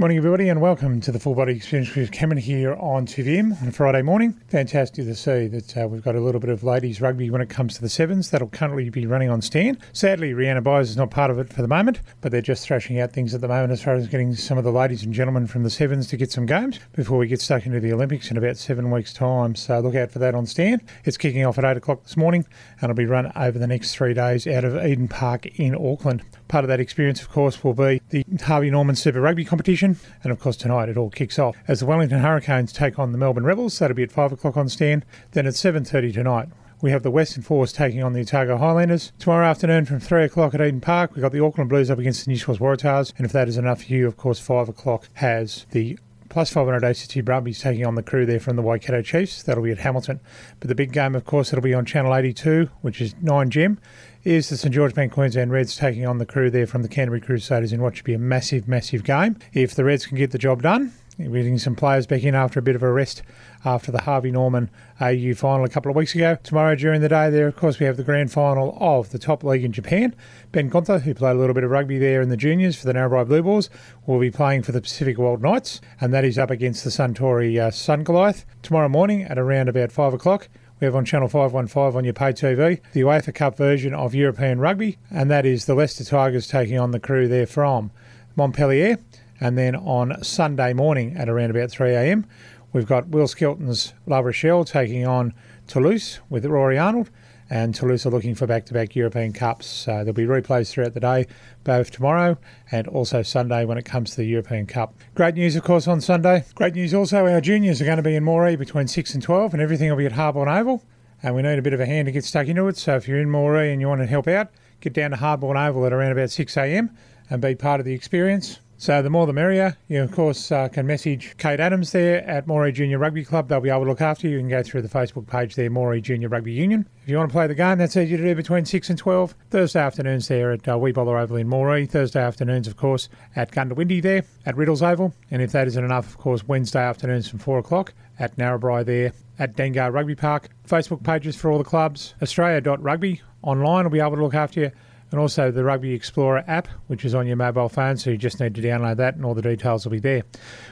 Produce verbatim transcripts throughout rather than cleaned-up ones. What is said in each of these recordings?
Morning everybody and welcome to the Full Body Experience with Cameron here on T V M on a Friday morning. Fantastic to see that uh, we've got a little bit of ladies rugby when it comes to the sevens. That'll currently be running on stand. Sadly, Rhianna Byers is not part of it for the moment, but they're just thrashing out things at the moment as far as getting some of the ladies and gentlemen from the sevens to get some games before we get stuck into the Olympics in about seven weeks' time. So look out for that on stand. It's kicking off at eight o'clock this morning and it'll be run over the next three days out of Eden Park in Auckland. Part of that experience, of course, will be the Harvey Norman Super Rugby Competition. And, of course, tonight it all kicks off as the Wellington Hurricanes take on the Melbourne Rebels. That'll be at five o'clock on stand. Then at seven thirty tonight, we have the Western Force taking on the Otago Highlanders. Tomorrow afternoon from three o'clock at Eden Park, we've got the Auckland Blues up against the New South Wales Waratahs. And if that is enough for you, of course, five o'clock has the Plus five hundred A C T Brumbies taking on the crew there from the Waikato Chiefs. That'll be at Hamilton. But the big game, of course, that'll be on Channel eighty-two, which is nine Gem. Is the Saint George Bank Queensland Reds taking on the crew there from the Canterbury Crusaders in what should be a massive, massive game. If the Reds can get the job done, we're getting some players back in after a bit of a rest after the Harvey Norman A U final a couple of weeks ago. Tomorrow during the day there, of course, we have the grand final of the top league in Japan. Ben Gunther, who played a little bit of rugby there in the juniors for the Narrabri Blue Bulls, will be playing for the Pacific Wild Knights, and that is up against the Suntory uh, Sun Goliath. Tomorrow morning at around about five o'clock, we have on Channel five fifteen on your pay T V, the UEFA Cup version of European Rugby, and that is the Leicester Tigers taking on the crew there from Montpellier. And then on Sunday morning at around about three a.m, we've got Will Skelton's La Rochelle taking on Toulouse with Rory Arnold, and Toulouse are looking for back-to-back European Cups. Uh, there'll be replays throughout the day, both tomorrow and also Sunday when it comes to the European Cup. Great news, of course, on Sunday. Great news also, our juniors are going to be in Moree between six and twelve, and everything will be at Harbourne Oval, and we need a bit of a hand to get stuck into it. So if you're in Moree and you want to help out, get down to Harbourne Oval at around about six a.m. and be part of the experience. So the more the merrier. You, of course, uh, can message Kate Adams there at Moree Junior Rugby Club. They'll be able to look after you. You can go through the Facebook page there, Moree Junior Rugby Union. If you want to play the game, that's easy to do between six and twelve. Thursday afternoons there at uh, Weeboller Oval in Moree. Thursday afternoons, of course, at Gundawindi there at Riddles Oval. And if that isn't enough, of course, Wednesday afternoons from four o'clock at Narrabri there at Dengar Rugby Park. Facebook pages for all the clubs. Australia.rugby online will be able to look after you. And also the Rugby Explorer app, which is on your mobile phone, so you just need to download that and all the details will be there.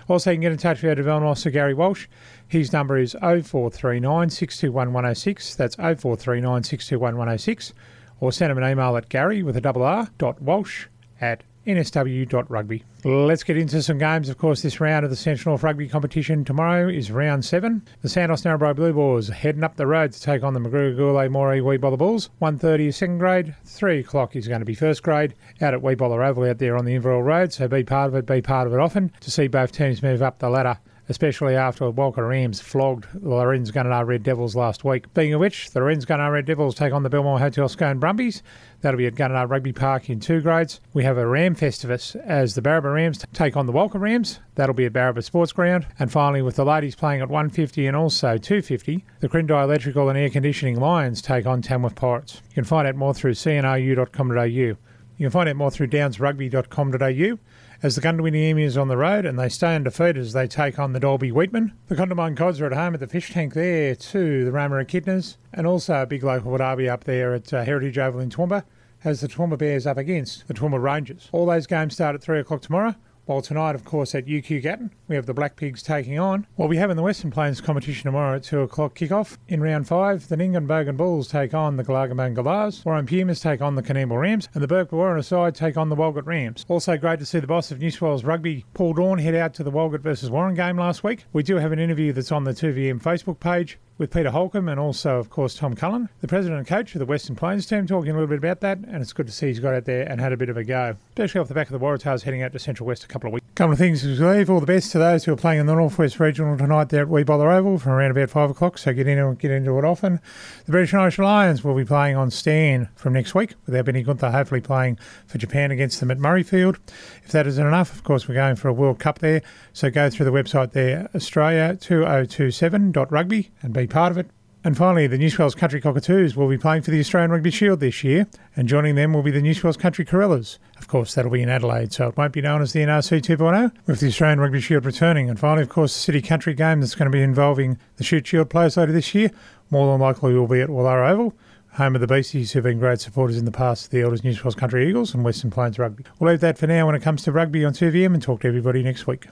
Also, you can get in touch with our development officer, Gary Walsh. His number is oh four three nine, six two one, one oh six. That's oh four three nine, six two one, one oh six. Or send him an email at gary with a double r dot walsh at nsw.rugby. Let's get into some games. Of course, this round of the Central North Rugby competition tomorrow is round seven. The Santos Narrabri Blue Bulls heading up the road to take on the MacGregor Goulay Moree Weeboller Bulls. one thirty is second grade. three o'clock is going to be first grade out at Weeboller Oval out there on the Inverell Road. So be part of it, be part of it often to see both teams move up the ladder, especially after Walker Rams flogged the Ellens Gunnar Red Devils last week. Being of which, the Ellens Gunnar Red Devils take on the Belmore Hotel Scone Brumbies. That'll be at Gunnar Rugby Park in two grades. We have a Ram Festivus as the Baraba Rams take on the Walker Rams. That'll be at Baraba Sports Ground. And finally, with the ladies playing at one fifty and also two fifty, the Crindai Electrical and Air Conditioning Lions take on Tamworth Pirates. You can find out more through c n r u dot com dot a u. You can find out more through downs rugby dot com dot a u. As the Gundawindi Emus on the road and they stay undefeated as they take on the Dalby Wheatman. The Condamine Cods are at home at the Fish Tank there to the Roma Echidnas, and also a big local derby up there at uh, Heritage Oval in Toowoomba as the Toowoomba Bears up against the Toowoomba Rangers. All those games start at three o'clock tomorrow, while tonight, of course, at U Q Gatton, we have the Black Pigs taking on what we have in the Western Plains competition tomorrow at two o'clock kickoff. In round five, the Ningunbogan Bulls take on the Glargambone Galahs, Warren Pumas take on the Canberra Rams, and the Bourke Warren side take on the Walgett Rams. Also great to see the boss of New South Wales Rugby, Paul Dawn, head out to the Walgett versus Warren game last week. We do have an interview that's on the two V M Facebook page with Peter Holcomb and also, of course, Tom Cullen, the president and coach of the Western Plains team, talking a little bit about that, and it's good to see he's got out there and had a bit of a go, especially off the back of the Waratahs heading out to Central West a couple of weeks. Couple of things to leave. All the best to those who are playing in the North West Regional tonight there at Weeboller Oval from around about five o'clock, so get into, get into it often. The British and Irish Lions will be playing on stand from next week, with our Benny Gunther hopefully playing for Japan against them at Murrayfield. If that isn't enough, of course, we're going for a World Cup there, so go through the website there, australia two oh two seven dot rugby, and be part of it. And finally, the New South Wales Country Cockatoos will be playing for the Australian Rugby Shield this year, and joining them will be the New South Wales Country Corellas. Of course, that'll be in Adelaide, so it won't be known as the N R C two point oh, with the Australian Rugby Shield returning. And finally, of course, the City Country game that's going to be involving the Shoot Shield players later this year, more than likely will be at Wallara Oval. home of the Beasties, who've been great supporters in the past of the Elders, New South Wales Country Eagles and Western Plains Rugby. We'll leave that for now when it comes to rugby on T V M, and talk to everybody next week.